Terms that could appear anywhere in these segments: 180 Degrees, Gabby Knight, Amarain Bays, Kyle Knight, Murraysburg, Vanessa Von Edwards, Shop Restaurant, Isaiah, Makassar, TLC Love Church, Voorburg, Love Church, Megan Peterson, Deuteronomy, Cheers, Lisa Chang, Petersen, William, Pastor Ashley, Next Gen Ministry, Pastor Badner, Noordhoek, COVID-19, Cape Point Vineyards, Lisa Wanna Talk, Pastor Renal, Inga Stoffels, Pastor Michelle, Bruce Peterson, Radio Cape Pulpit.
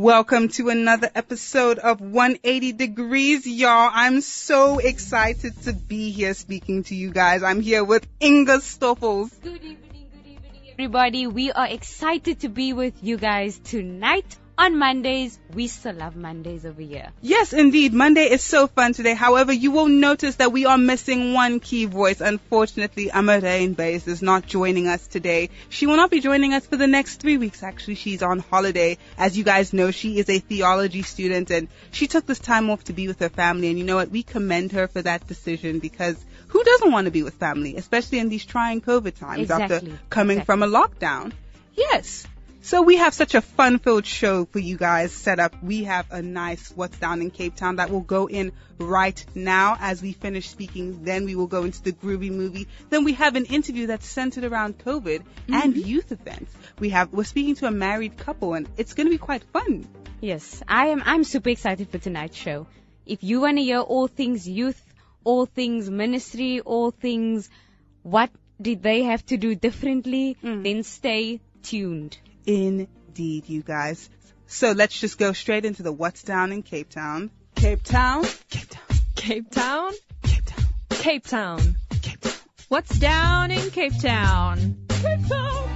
Welcome to another episode of 180 Degrees, y'all. I'm so excited to be here speaking to you guys. I'm here with Inga Stoffels. Good evening, everybody. We are excited to be with you guys tonight. On Mondays, we still love Mondays over here. Yes, indeed. Monday is so fun today. However, you will notice that we are missing one key voice. Unfortunately, Amarain Bays is not joining us today. She will not be joining us for the next 3 weeks. Actually, she's on holiday. As you guys know, she is a theology student and she took this time off to be with her family. And you know what? We commend her for that decision because who doesn't want to be with family, especially in these trying COVID times after coming from a lockdown? Yes. So we have such a fun-filled show for you guys set up. We have a nice What's Down in Cape Town that will go in right now as we finish speaking. Then we will go into the Groovy Movie. Then we have an interview that's centered around COVID and youth events. We're speaking to a married couple, and it's going to be quite fun. Yes, I'm super excited for tonight's show. If you want to hear all things youth, all things ministry, all things what did they have to do differently, then stay tuned. Indeed, you guys. So let's just go straight into the What's Down in Cape Town. Cape Town. Cape Town. Cape Town. Cape Town. Cape Town. Cape Town. What's down in Cape Town? Cape Town.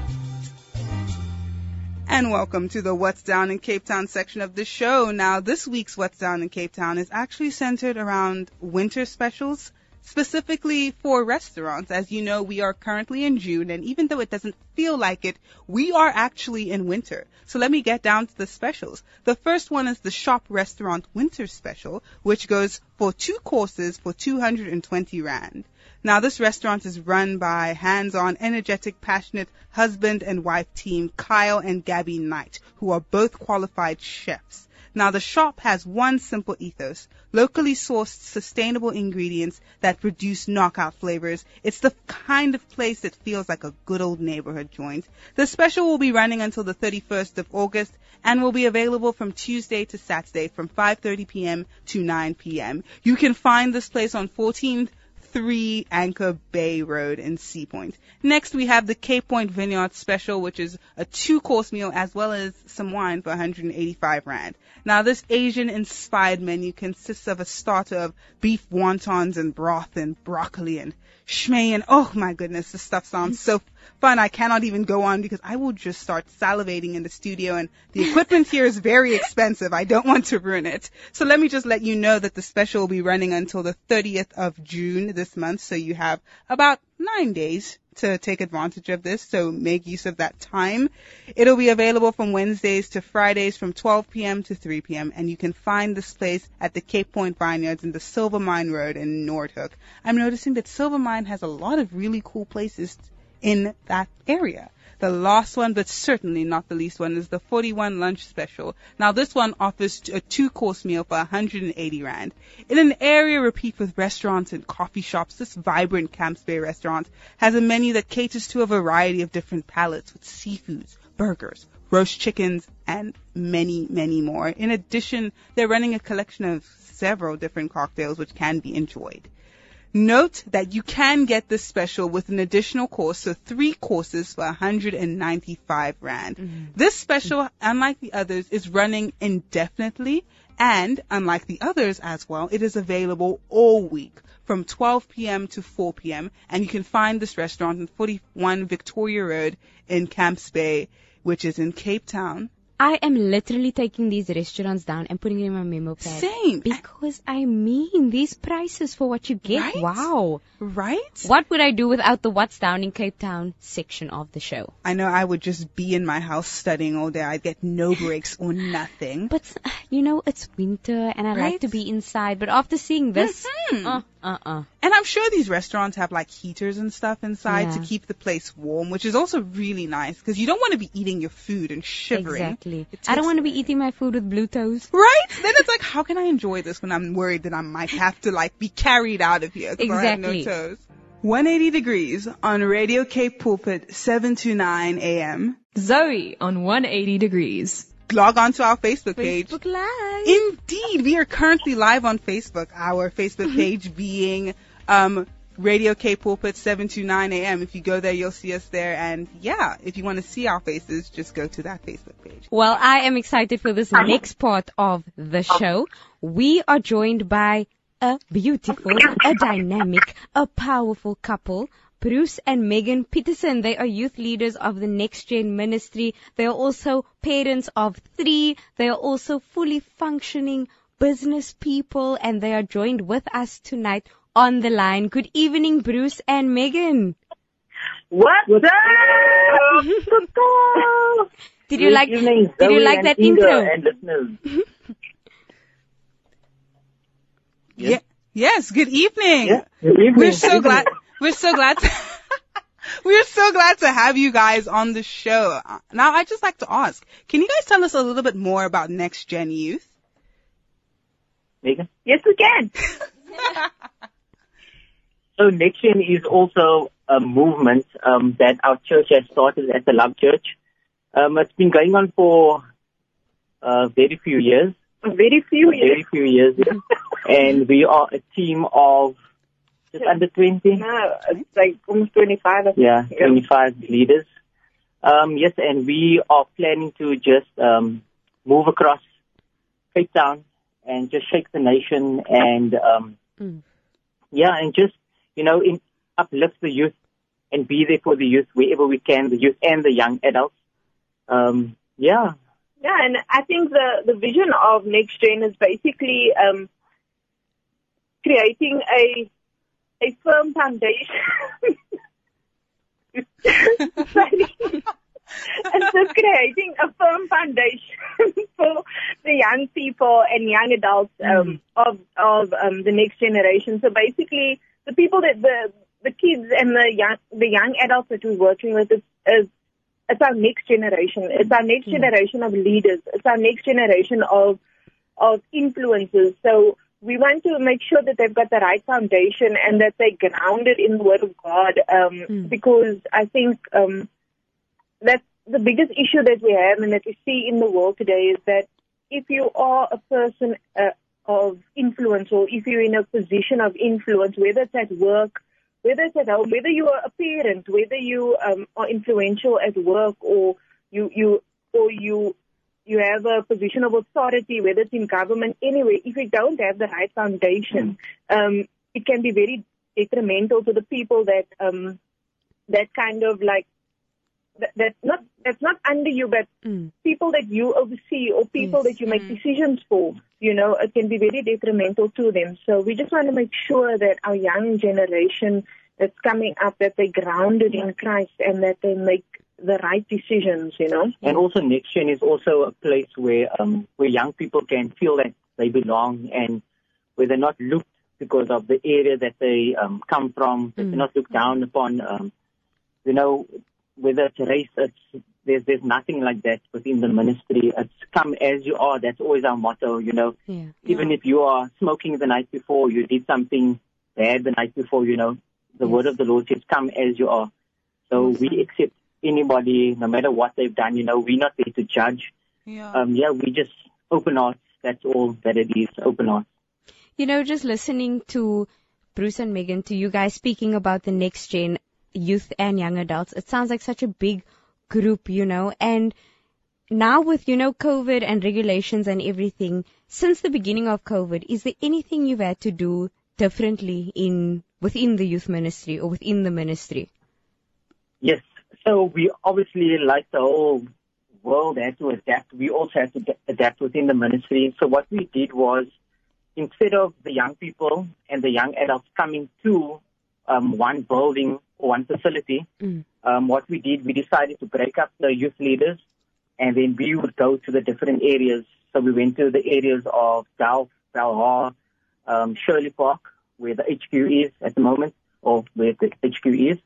And welcome to the What's Down in Cape Town section of the show. Now, this week's What's Down in Cape Town is actually centered around winter specials, specifically for restaurants. As you know, we are currently in June, and even though it doesn't feel like it, we are actually in winter. So let me get down to the specials. The first one is the Shop Restaurant Winter Special, which goes for 2 courses for 220 Rand. Now, this restaurant is run by hands-on, energetic, passionate husband and wife team, Kyle and Gabby Knight, who are both qualified chefs. Now, the shop has one simple ethos: locally sourced, sustainable ingredients that produce knockout flavors. It's the kind of place that feels like a good old neighborhood joint. The special will be running until the 31st of August and will be available from Tuesday to Saturday from 5:30 p.m. to 9 p.m. You can find this place on 143 Anchor Bay Road in Sea Point. Next, we have the Cape Point Vineyards special, which is a 2-course meal as well as some wine for 185 Rand. Now, this Asian-inspired menu consists of a starter of beef wontons and broth and broccoli and shmei, and oh my goodness, this stuff sounds so fun. I cannot even go on because I will just start salivating in the studio, and the equipment here is very expensive. I don't want to ruin it. So let me just let you know that the special will be running until the 30th of June this month, so you have about 9 days to take advantage of this, so make use of that time. It'll be available from Wednesdays to Fridays from 12 p.m. to 3 p.m., and you can find this place at the Cape Point Vineyards in the Silvermine Road in Noordhoek. I'm noticing that Silvermine has a lot of really cool places in that area. The last one, but certainly not the least one, is the 41 Lunch Special. Now, this one offers a 2-course meal for 180 Rand. In an area replete with restaurants and coffee shops, this vibrant Camps Bay restaurant has a menu that caters to a variety of different palates with seafoods, burgers, roast chickens, and many, many more. In addition, they're running a collection of several different cocktails which can be enjoyed. Note that you can get this special with an additional course, so 3 courses for 195 Rand. This special, unlike the others, is running indefinitely, and unlike the others as well, it is available all week from 12 p.m. to 4 p.m., and you can find this restaurant in 41 Victoria Road in Camps Bay, which is in Cape Town. I am literally taking these restaurants down and putting them in my memo pad. Same. Because, I mean, these prices for what you get. Right? Wow. Right? What would I do without the What's Down in Cape Town section of the show? I know I would just be in my house studying all day. I'd get no breaks or nothing. But, you know, it's winter and I like to be inside. But after seeing this, and I'm sure these restaurants have like heaters and stuff inside to keep the place warm, which is also really nice because you don't want to be eating your food and shivering. Exactly. I don't want to be eating my food with blue toes. Right? Then it's like, how can I enjoy this when I'm worried that I might have to like be carried out of here because I have no toes? 180 Degrees on Radio Cape Pulpit, 7 to 9 a.m. Zoe on 180 Degrees. Log on to our Facebook page. Facebook Live. Indeed, we are currently live on Facebook. Our Facebook page being Radio Cape Pulpit, 7 to 9 a.m. If you go there, you'll see us there. And yeah, if you want to see our faces, just go to that Facebook page. Well, I am excited for this next part of the show. We are joined by a beautiful, a dynamic, a powerful couple, Bruce and Megan Peterson. They are youth leaders of the Next Gen Ministry. They are also parents of 3. They are also fully functioning business people, and they are joined with us tonight on the line. Good evening, Bruce and Megan. What's up? Did you like that intro? And yes. Yes. Good evening. Yeah, good evening. We're so glad to have you guys on the show. Now, I just like to ask, can you guys tell us a little bit more about Next Gen Youth? Megan? Yes, we can. So Next Gen is also a movement that our church has started at the Love Church. It's been going on for very few years. Yeah. And we are a team of just under 20. No, it's like almost 25. Yeah, 25 leaders. Yes, and we are planning to just move across Cape Town and just shake the nation and uplift the youth and be there for the youth wherever we can, the youth and the young adults. Yeah, and I think the vision of Next Gen is basically creating a firm foundation. And so creating a firm foundation for the young people and young adults of the next generation. So basically, the people that the kids and the young adults that we're working with is our next generation. It's our next generation of leaders. It's our next generation of influencers. So we want to make sure that they've got the right foundation and that they're grounded in the Word of God. Because I think that's the biggest issue that we have and that we see in the world today is that if you are a person of influence or if you're in a position of influence, whether it's at work, whether it's at home, whether you are a parent, whether you are influential at work or you have a position of authority, whether it's in government, anyway, if you don't have the right foundation, it can be very detrimental to the people that that's not under you, but people that you oversee or people that you make decisions for, it can be very detrimental to them. So we just want to make sure that our young generation that's coming up, that they're grounded in Christ and that they make the right decisions, And also Next Gen is also a place where young people can feel that they belong and where they're not looked because of the area that they come from, that they're not looked down upon, whether it's race, there's nothing like that within the ministry. It's come as you are. That's always our motto, Yeah, even if you are smoking the night before, you did something bad the night before, the word of the Lord says, come as you are. So we accept anybody, no matter what they've done, we're not there to judge. Yeah, we just open hearts. That's all that it is, open hearts. Just listening to Bruce and Megan, to you guys speaking about the Next Gen youth and young adults, it sounds like such a big group, and now with, COVID and regulations and everything, since the beginning of COVID, is there anything you've had to do differently within the youth ministry or within the ministry? Yes. So we obviously, like the whole world, had to adapt. We also had to adapt within the ministry. So what we did was, instead of the young people and the young adults coming to one building or one facility, what we did, we decided to break up the youth leaders and then we would go to the different areas. So we went to the areas of Dalha, Shirley Park, where the HQ is at the moment, or where the HQ is,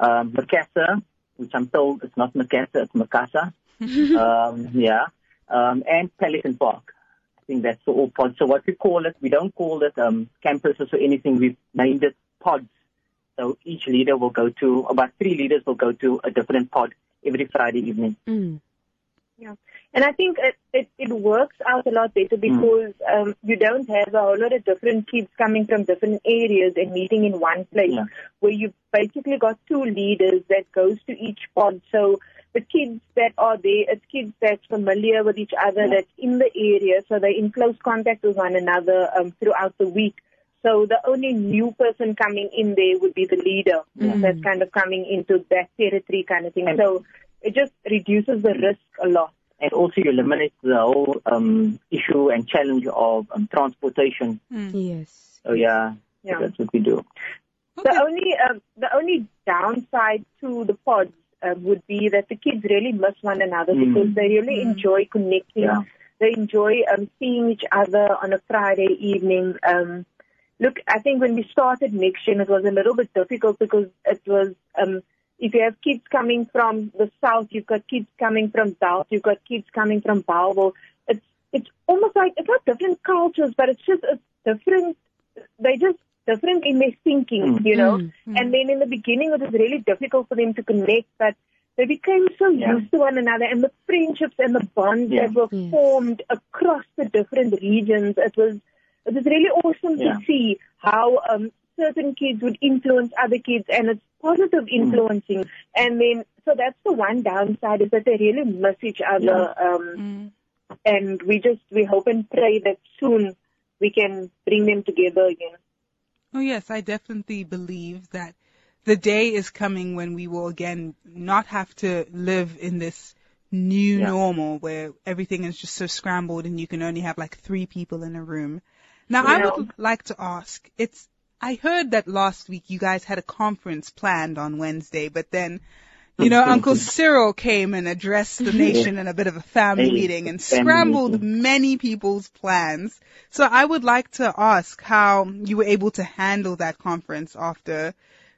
Makassar, which I'm told it's not Makassar, it's Makassar, and Pelican Park. I think that's the all pods. So what we call it, we don't call it campuses or anything, we've named it pods. So each leader will go to, about 3 leaders will go to a different pod every Friday evening. Yeah. And I think it works out a lot better because you don't have a whole lot of different kids coming from different areas and meeting in one place where you've basically got two leaders that goes to each pod. So the kids that are there, it's kids that's familiar with each other, that's in the area, so they're in close contact with one another throughout the week. So the only new person coming in there would be the leader that's kind of coming into that territory kind of thing. And so it just reduces the risk a lot. And also you eliminate the whole issue and challenge of transportation. Yes. So yeah, that's what we do. Okay. The only downside to the pods would be that the kids really miss one another because they really enjoy connecting. Yeah. They enjoy seeing each other on a Friday evening. Look, I think when we started Next Gen, it was a little bit difficult because it was, if you have kids coming from the south, you've got kids coming from south, you've got kids coming from Baobab. It's almost like, it's not different cultures, but it's just a different, they're just different in their thinking, you know. And then in the beginning, it was really difficult for them to connect, but they became so used to one another, and the friendships and the bonds that were formed across the different regions, it was really awesome to see how certain kids would influence other kids, and it's positive influencing. And then, so that's the one downside, is that they really miss each other. And we hope and pray that soon we can bring them together again. Oh, yes, I definitely believe that the day is coming when we will again not have to live in this new normal where everything is just so scrambled and you can only have like 3 people in a room. Now, I would like to ask, I heard that last week you guys had a conference planned on Wednesday, but then, you know, Uncle Cyril came and addressed the nation in a bit of a family meeting and scrambled many people's plans. So I would like to ask how you were able to handle that conference after,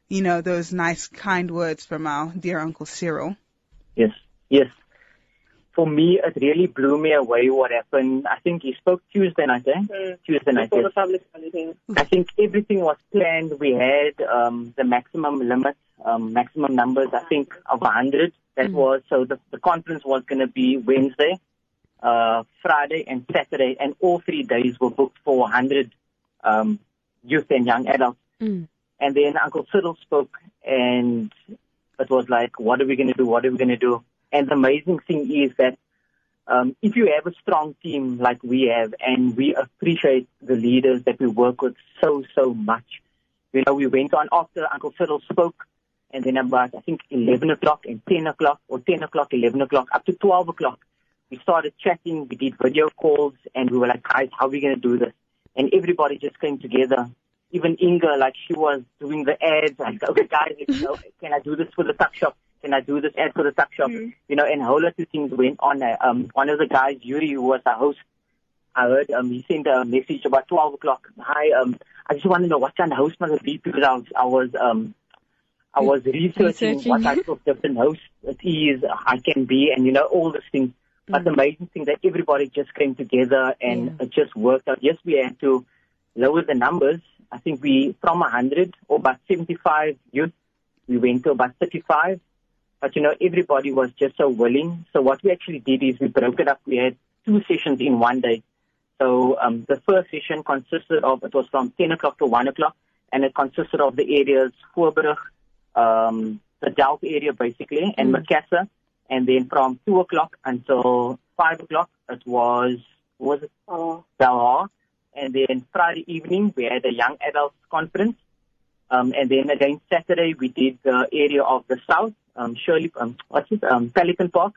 you know, those nice, kind words from our dear Uncle Cyril. Yes. For me, it really blew me away what happened. I think he spoke Tuesday night, Tuesday night. Before the public meeting. I think everything was planned. We had the maximum limit, maximum numbers, I think, of 100. That was, so the conference was going to be Wednesday, Friday, and Saturday, and all 3 days were booked for 100 youth and young adults. And then Uncle Cyril spoke, and it was like, what are we going to do? What are we going to do? And the amazing thing is that if you have a strong team like we have, and we appreciate the leaders that we work with so much, you know, we went on after Uncle Cyril spoke, and then about, I think, 11 o'clock and 10 o'clock, or 10 o'clock, 11 o'clock, up to 12 o'clock, we started chatting, we did video calls, and we were like, guys, how are we going to do this? And everybody just came together. Even Inga, like, she was doing the ads, like, okay, guys, can I do this for the tuck shop? Can I do this ad for the tuck shop? You know, and a whole lot of things went on. One of the guys, Yuri, who was our host, I heard he sent a message about 12 o'clock. Hi, I just want to know what kind of host must it be, because I was researching what type of different host it is I can be, and, you know, all these things. But the amazing thing that everybody just came together and it just worked out. Yes, we had to lower the numbers. I think we, from 100 or about 75 youth, we went to about 35. But, you know, everybody was just so willing. So what we actually did is we broke it up. We had 2 sessions in one day. So the first session consisted of, it was from 10 o'clock to 1 o'clock, and it consisted of the areas Voorburg, the Delft area, basically, and Makassar. And then from 2 o'clock until 5 o'clock, it was Dalhar. And then Friday evening, we had a young adults conference. And then again, Saturday, we did the area of the South, Shirley, Pelican Park.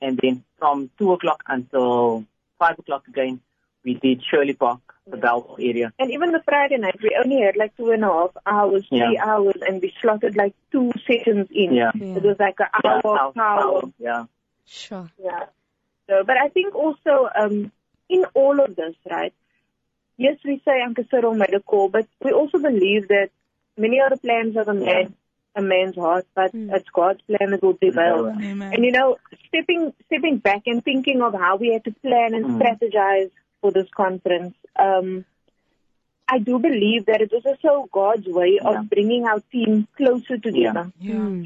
And then from 2 o'clock until 5 o'clock again, we did Shirley Park, the Bell area. And even the Friday night, we only had like 2.5 hours, 3 hours, and we slotted like 2 sessions in. It was like an hour, power. Sure. Yeah. So, but I think also in all of this, right, yes, we say Uncle Cyril made a call, but we also believe that many other plans of a man's heart, but it's God's plan that will prevail. And, you know, stepping back and thinking of how we had to plan and strategize for this conference, I do believe that it was also God's way of bringing our team closer together,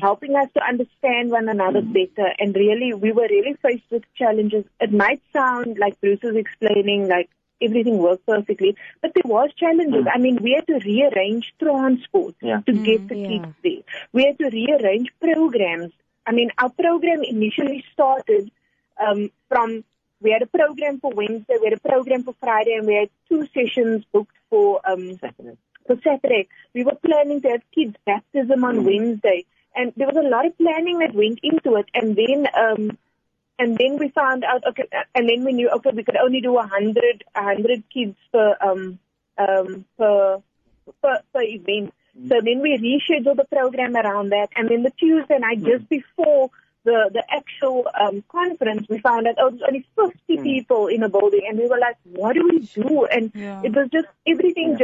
helping us to understand one another better. And really, we were really faced with challenges. It might sound like Bruce was explaining, like everything worked perfectly, but there was challenges. I mean, we had to rearrange transport to get the kids there. We had to rearrange programs. I mean, our program initially started from... We had a program for Wednesday, we had a program for Friday, and we had two sessions booked for Saturday. We were planning to have kids' baptism on Wednesday, and there was a lot of planning that went into it. And then we found out, okay, and then we knew, okay, we could only do 100 kids per event. So then we rescheduled the program around that, and then the Tuesday night just before the actual conference, we found out, oh, there's only 50 people in a building, and we were like, what do we do? And it was just everything.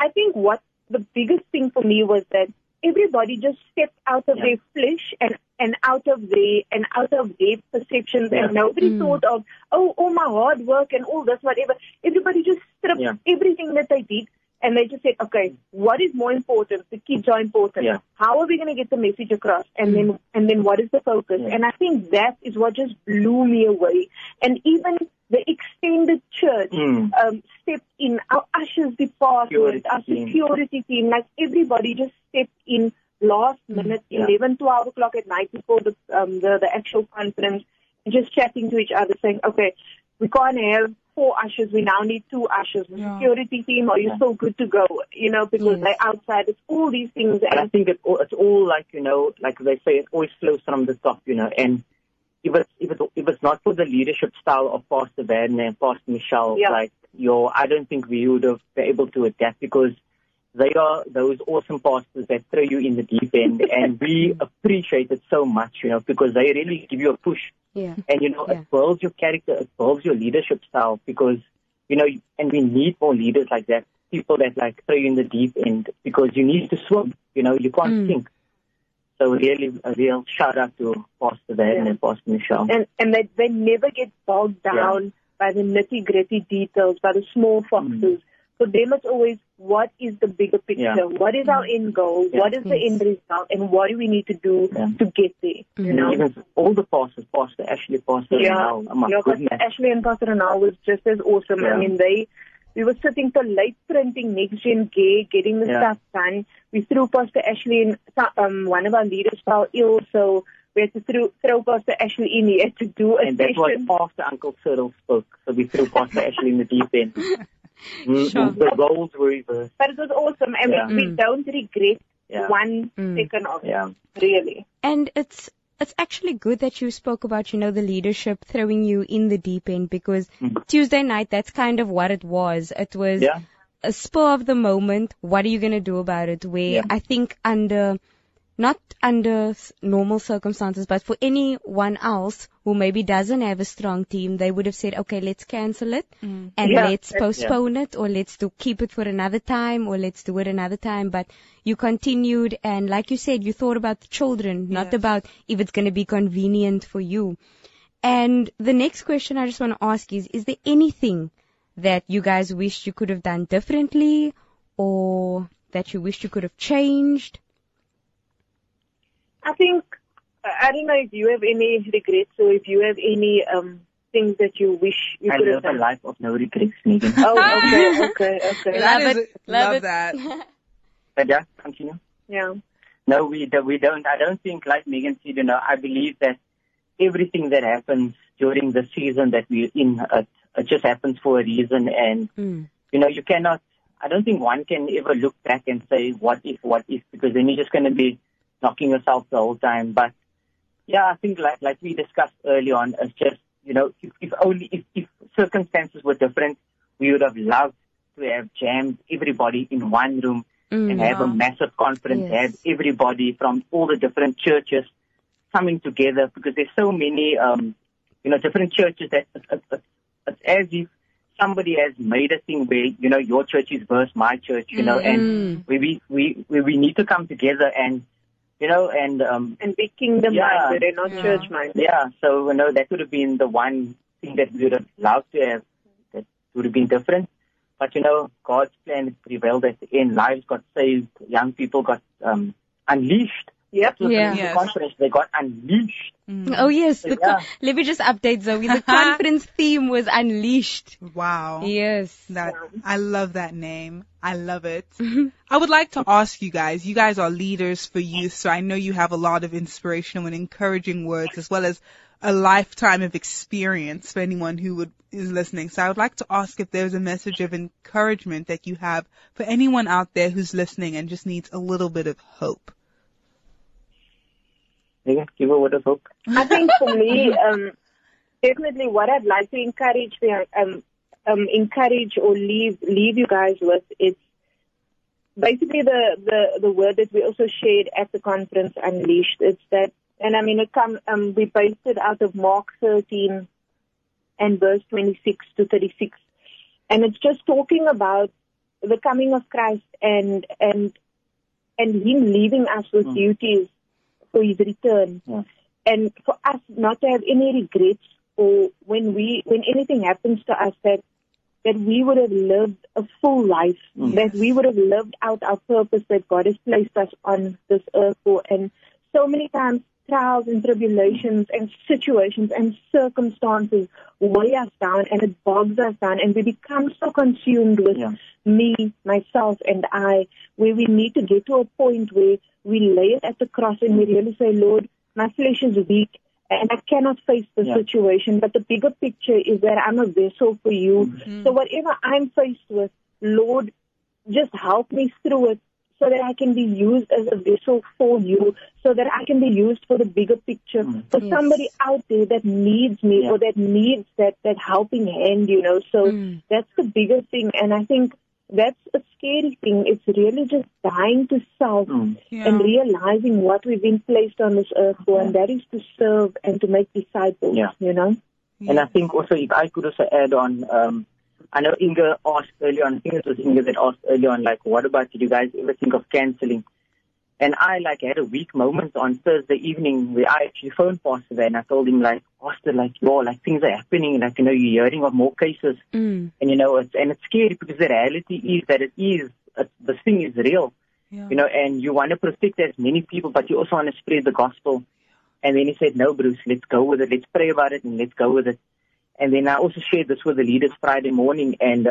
I think what the biggest thing for me was that everybody just stepped out of their flesh and out of their perceptions, and nobody thought of, oh, all my hard work and all this, whatever. Everybody just stripped everything that they did. And they just said, okay, what is more important? The kids are important. Yeah. How are we going to get the message across? And then what is the focus? Yeah. And I think that is what just blew me away. And even the extended church stepped in. Our ushers department, our security team, like everybody just stepped in last minute, 11, 12 o'clock at night before the actual conference, just chatting to each other, saying, okay, we can't have 4 ushers, we now need 2 ushers. The security team, are you so good to go? You know, because they're outside. It's all these things. And I think it's all like, you know, like they say, it always flows from the top, you know. And if it's not for the leadership style of Pastor Badner and Pastor Michelle, like I don't think we would have been able to adapt, because they are those awesome pastors that throw you in the deep end, and we appreciate it so much, you know, because they really give you a push. Yeah. And, you know, it builds your character, it builds your leadership style, because, you know, and we need more leaders like that, people that, like, throw you in the deep end, because you need to swim, you know, you can't sink. So really, a real shout-out to Pastor Badner and Pastor Michelle. And they never get bogged down by the nitty-gritty details, by the small foxes. For them, it's always, what is the bigger picture? What is our end goal? What is the end result? And what do we need to do to get there? You know, even all the pastors, Pastor Ashley, Pastor Renal. Pastor Ashley and Pastor Renal was just as awesome. I mean, we were sitting for late printing, Next Gen Gay, getting the stuff done. We threw Pastor Ashley in, one of our leaders fell ill, so we had to throw Pastor Ashley in. He had to do a session. That was after Uncle Cyril spoke, so we threw Pastor Ashley in the deep end. The roles were reversed. But it was awesome, and we don't regret one second of it, really. And it's actually good that you spoke about, you know, the leadership throwing you in the deep end, because Tuesday night, that's kind of what it was. It was a spur of the moment. What are you going to do about it? Where I think not under normal circumstances, but for anyone else who maybe doesn't have a strong team, they would have said, okay, let's cancel it and let's postpone it, or let's keep it for another time, or let's do it another time. But you continued, and like you said, you thought about the children, not about if it's going to be convenient for you. And the next question I just want to ask is there anything that you guys wished you could have done differently, or that you wished you could have changed? I think, I don't know if you have any regrets, or if you have any things that you wish you could have done. I live a life of no regrets, Megan. Oh, okay. Love it. That. But continue. Yeah. No, we don't. I don't think, like Megan said, you know, I believe that everything that happens during the season that we're in, it just happens for a reason. And, you know, you cannot, I don't think one can ever look back and say, what if, because then you're just going to be knocking yourself the whole time. But I think like we discussed early on, it's just, you know, if only if circumstances were different, we would have loved to have jammed everybody in one room and have a massive conference, have everybody from all the different churches coming together, because there's so many, you know, different churches that it's as if somebody has made a thing where, you know, your church is versus my church, you know, and we need to come together and, you know, and be kingdom minded and not church minded. Yeah, so, you know, that would have been the one thing that we would have loved to have that would have been different. But, you know, God's plan prevailed at the end. Lives got saved. Young people got unleashed. Yep. Yeah. The conference, they got unleashed. Mm. Oh, yes. So, yeah. Let me just update, Zoe. The conference theme was Unleashed. Wow. Yes. I love that name. I love it. Mm-hmm. I would like to ask you guys are leaders for youth, so I know you have a lot of inspirational and encouraging words as well as a lifetime of experience for anyone who is listening. So I would like to ask if there's a message of encouragement that you have for anyone out there who's listening and just needs a little bit of hope. Give a word of hope. I think for me, definitely what I'd like to encourage or leave you guys with is basically the word that we also shared at the conference, Unleashed. It's that, and I mean, we based it out of Mark 13 and verse 26 to 36. And it's just talking about the coming of Christ and Him leaving us with duties for His return, and for us not to have any regrets, or when anything happens to us, that we would have lived a full life, that we would have lived out our purpose that God has placed us on this earth for. And so many times, trials and tribulations and situations and circumstances weigh us down, and it bogs us down, and we become so consumed with me, myself, and I, where we need to get to a point where we lay it at the cross and we really say, Lord, my flesh is weak and I cannot face the situation. But the bigger picture is that I'm a vessel for you. Mm-hmm. So whatever I'm faced with, Lord, just help me through it so that I can be used as a vessel for you, so that I can be used for the bigger picture, for somebody out there that needs me or that needs that helping hand, you know. So that's the bigger thing. And I think that's a scary thing. It's really just dying to self and realizing what we've been placed on this earth for, and that is to serve and to make disciples, you know. Yeah. And I think also, if I could also add on, I know Inga asked early on, I think it was Inga that asked early on, like, what about, did you guys ever think of cancelling? And I, like, had a weak moment on Thursday evening where I actually phoned Pastor there, and I told him, like, Pastor, like, yo, like, things are happening, like, you know, you're hearing of more cases. And, you know, it's scary because the reality is that this thing is real, you know, and you want to protect as many people, but you also want to spread the gospel. And then he said, no, Bruce, let's go with it. Let's pray about it and let's go with it. And then I also shared this with the leaders Friday morning, and,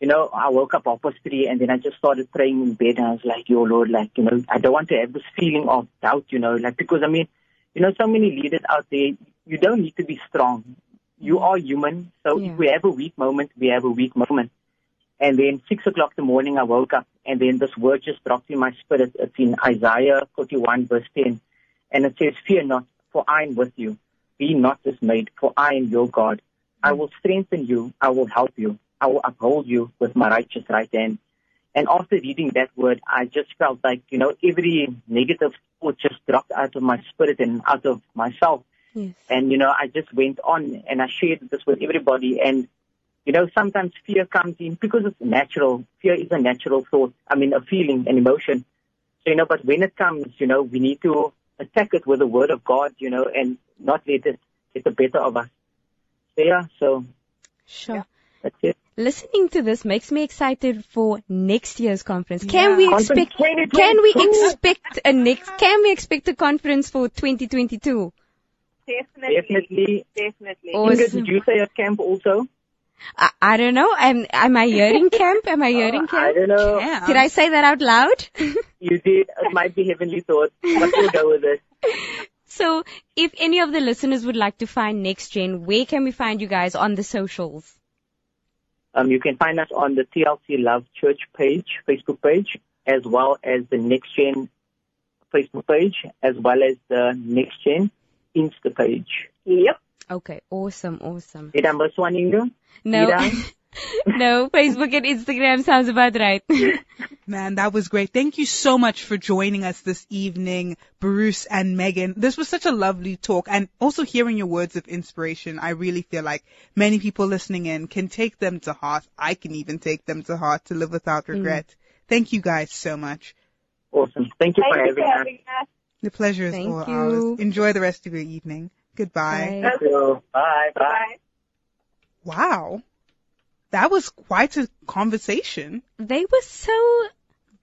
you know, I woke up 3:30, and then I just started praying in bed, and I was like, yo, Lord, like, you know, I don't want to have this feeling of doubt, you know, like, because, I mean, you know, so many leaders out there, you don't need to be strong. You are human, so if we have a weak moment, we have a weak moment. And then 6:00 in the morning, I woke up, and then this word just dropped in my spirit. It's in Isaiah 41, verse 10, and it says, fear not, for I am with you. Be not dismayed, for I am your God. I will strengthen you. I will help you. I will uphold you with my righteous right hand. And after reading that word, I just felt like, you know, every negative thought just dropped out of my spirit and out of myself. Yes. And, you know, I just went on and I shared this with everybody. And, you know, sometimes fear comes in because it's natural. Fear is a natural thought. I mean, a feeling, an emotion. So, you know, but when it comes, you know, we need to attack it with the word of God, you know, and not let it get the better of us. So, yeah, so. Sure. Yeah, that's it. Listening to this makes me excited for next year's conference. Can we expect a conference for 2022? Definitely. Awesome. Did you say a camp also? I don't know. Am I hearing camp? I don't know. Camp? Did I say that out loud? You did. It might be heavenly thoughts. But we'll go with it. So, if any of the listeners would like to find Next Gen, where can we find you guys on the socials? You can find us on the TLC Love Church page, Facebook page, as well as the Next Gen Facebook page, as well as the Next Gen Insta page. Yep. Okay, awesome. Did I miss one, Inga? No. No, Facebook and Instagram sounds about right. Man, that was great. Thank you so much for joining us this evening, Bruce and Megan. This was such a lovely talk, and also hearing your words of inspiration. I really feel like many people listening in can take them to heart. I can even take them to heart to live without regret. Thank you guys so much. Awesome. Thank you for having us. The pleasure is all ours. Enjoy the rest of your evening. Goodbye. Bye. Wow. that was quite a conversation. They were so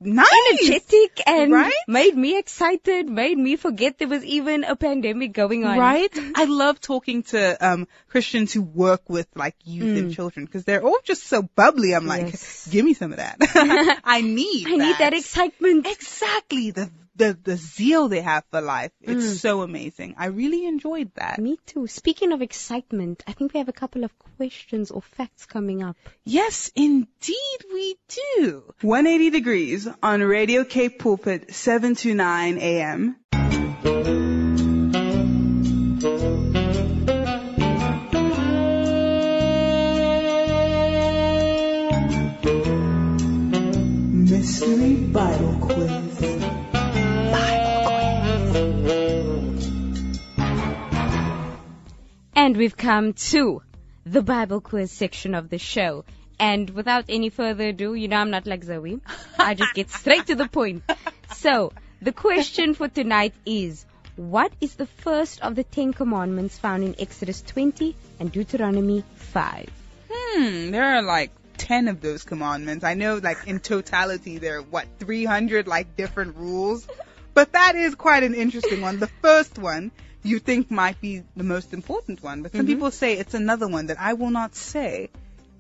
nice, energetic, and right? Made me excited, made me forget there was even a pandemic going on. Right? I love talking to Christians who work with like youth and children, because they're all just so bubbly. I'm like, give me some of that. I need that excitement. Exactly. The zeal they have for life. It's so amazing. I really enjoyed that. Me too. Speaking of excitement, I think we have a couple of questions or facts coming up. Yes, indeed we do. 180 Degrees on Radio Cape Pulpit, 7 to 9 a.m. Mystery Bible Quiz. And we've come to the Bible quiz section of the show. And without any further ado, you know I'm not like Zoe. I just get straight to the point. So, the question for tonight is, what is the first of the 10 commandments found in Exodus 20 and Deuteronomy 5? There are like 10 of those commandments. I know like in totality there are, 300 like different rules? But that is quite an interesting one. The first one you think might be the most important one, but some people say it's another one that I will not say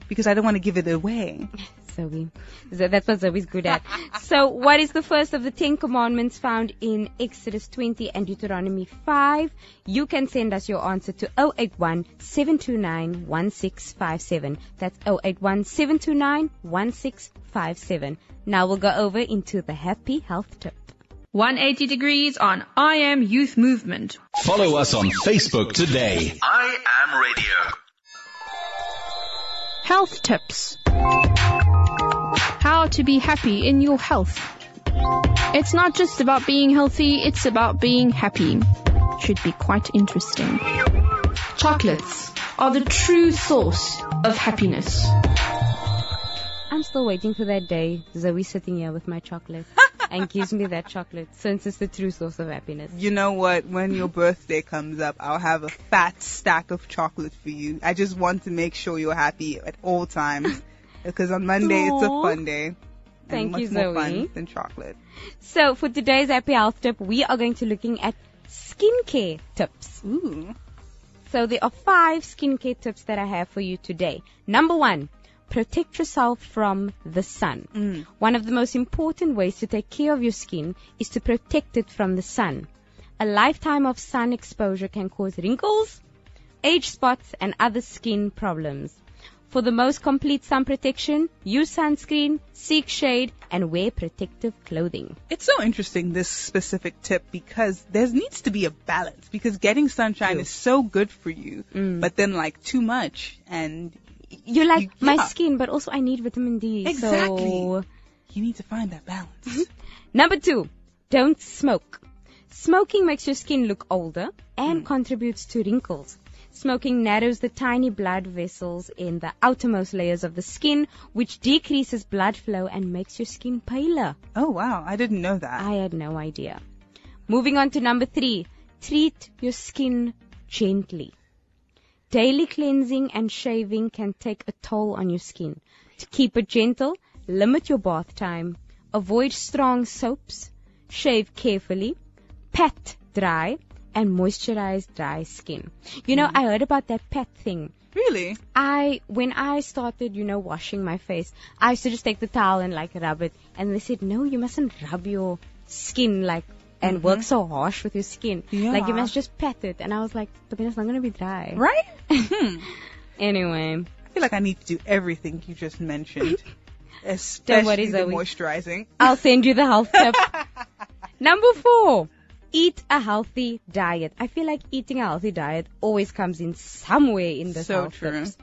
because I don't want to give it away. Zoe. So that's what Zoe's good at. So what is the first of the 10 commandments found in Exodus 20 and Deuteronomy 5? You can send us your answer to 081-729-1657. That's 081-729-1657. Now we'll go over into the Happy Health Tip. 180 Degrees on I Am Youth Movement. Follow us on Facebook today. I Am Radio. Health tips. How to be happy in your health. It's not just about being healthy, it's about being happy. Should be quite interesting. Chocolates are the true source of happiness. I'm still waiting for that day, Zoe sitting here with my chocolate. And gives me that chocolate, since it's the true source of happiness. You know what? When your birthday comes up, I'll have a fat stack of chocolate for you. I just want to make sure you're happy at all times. Because on Monday, it's a fun day. Thank you, Zoe. Much more fun than chocolate. So, for today's Happy Health Tip, we are going to looking at skincare tips. Ooh. So, there are 5 skincare tips that I have for you today. Number 1. Protect yourself from the sun. One of the most important ways to take care of your skin is to protect it from the sun. A lifetime of sun exposure can cause wrinkles, age spots, and other skin problems. For the most complete sun protection, use sunscreen, seek shade, and wear protective clothing. It's so interesting, this specific tip, because there needs to be a balance, because getting sunshine is so good for you, but then like too much, and you're like, my skin, but also I need vitamin D. Exactly. So you need to find that balance. Number 2, don't smoke. Smoking makes your skin look older and contributes to wrinkles. Smoking narrows the tiny blood vessels in the outermost layers of the skin, which decreases blood flow and makes your skin paler. Oh, wow. I didn't know that. I had no idea. Moving on to number 3, treat your skin gently. Daily cleansing and shaving can take a toll on your skin. To keep it gentle, limit your bath time, avoid strong soaps, shave carefully, pat dry, and moisturize dry skin. You know, I heard about that pat thing. Really? When I started, washing my face, I used to just take the towel and like rub it. And they said, no, you mustn't rub your skin like and work so harsh with your skin. Yeah. Like, you must just pat it. And I was like, but then it's not going to be dry. Right? Anyway. I feel like I need to do everything you just mentioned. Especially the moisturizing. I'll send you the health tip. Number 4. Eat a healthy diet. I feel like eating a healthy diet always comes in some way in the health tips.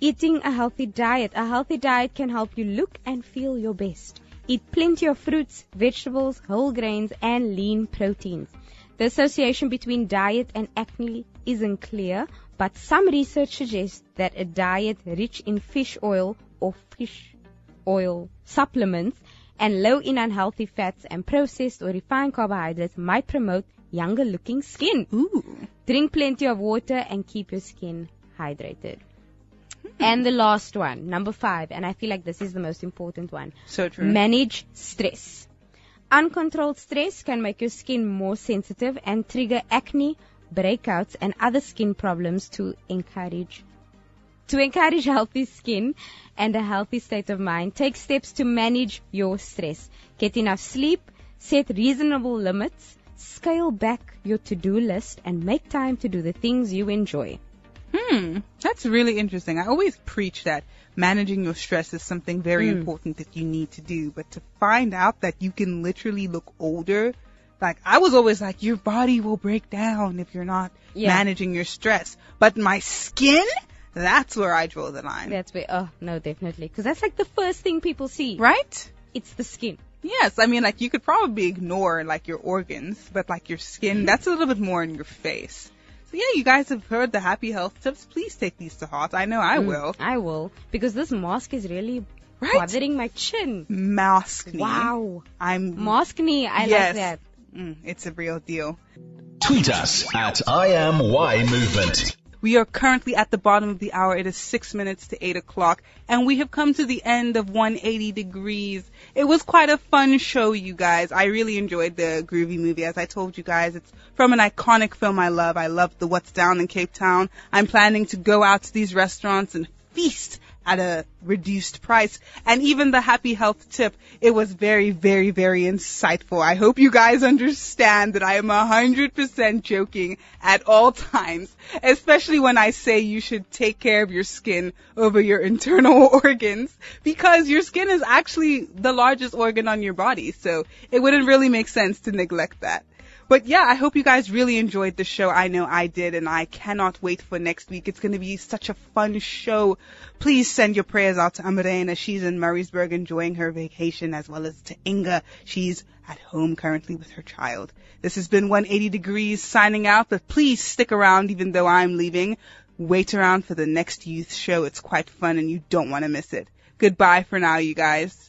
Eating a healthy diet. A healthy diet can help you look and feel your best. Eat plenty of fruits, vegetables, whole grains, and lean proteins. The association between diet and acne isn't clear, but some research suggests that a diet rich in fish oil or fish oil supplements and low in unhealthy fats and processed or refined carbohydrates might promote younger-looking skin. Ooh. Drink plenty of water and keep your skin hydrated. And the last one, number 5, and I feel like this is the most important one. So true. Manage stress. Uncontrolled stress can make your skin more sensitive and trigger acne, breakouts, and other skin problems. To encourage healthy skin and a healthy state of mind, take steps to manage your stress. Get enough sleep, set reasonable limits, scale back your to-do list, and make time to do the things you enjoy. That's really interesting. I always preach that managing your stress is something very important that you need to do. But to find out that you can literally look older, like I was always like, your body will break down if you're not managing your stress. But my skin, that's where I draw the line. That's where, oh, no, definitely. Because that's like the first thing people see. Right? It's the skin. Yes, I mean, like you could probably ignore like your organs, but like your skin, that's a little bit more in your face. So yeah, you guys have heard the happy health tips. Please take these to heart. I know I will. I will. Because this mask is really bothering my chin. Mask me. Wow. Mask me. I like that. It's a real deal. Tweet us at IMYMovement. We are currently at the bottom of the hour. It is 6 minutes to 8 o'clock, and we have come to the end of 180 Degrees. It was quite a fun show, you guys. I really enjoyed the Groovy movie. As I told you guys, it's from an iconic film I love. I love the What's Down in Cape Town. I'm planning to go out to these restaurants and feast at a reduced price. And even the happy health tip, it was very, very, very insightful. I hope you guys understand that I am 100% joking at all times, especially when I say you should take care of your skin over your internal organs, because your skin is actually the largest organ on your body. So it wouldn't really make sense to neglect that. But yeah, I hope you guys really enjoyed the show. I know I did, and I cannot wait for next week. It's going to be such a fun show. Please send your prayers out to Amarain as she's in Murraysburg enjoying her vacation, as well as to Inga. She's at home currently with her child. This has been 180 Degrees signing out, but please stick around even though I'm leaving. Wait around for the next youth show. It's quite fun and you don't want to miss it. Goodbye for now, you guys.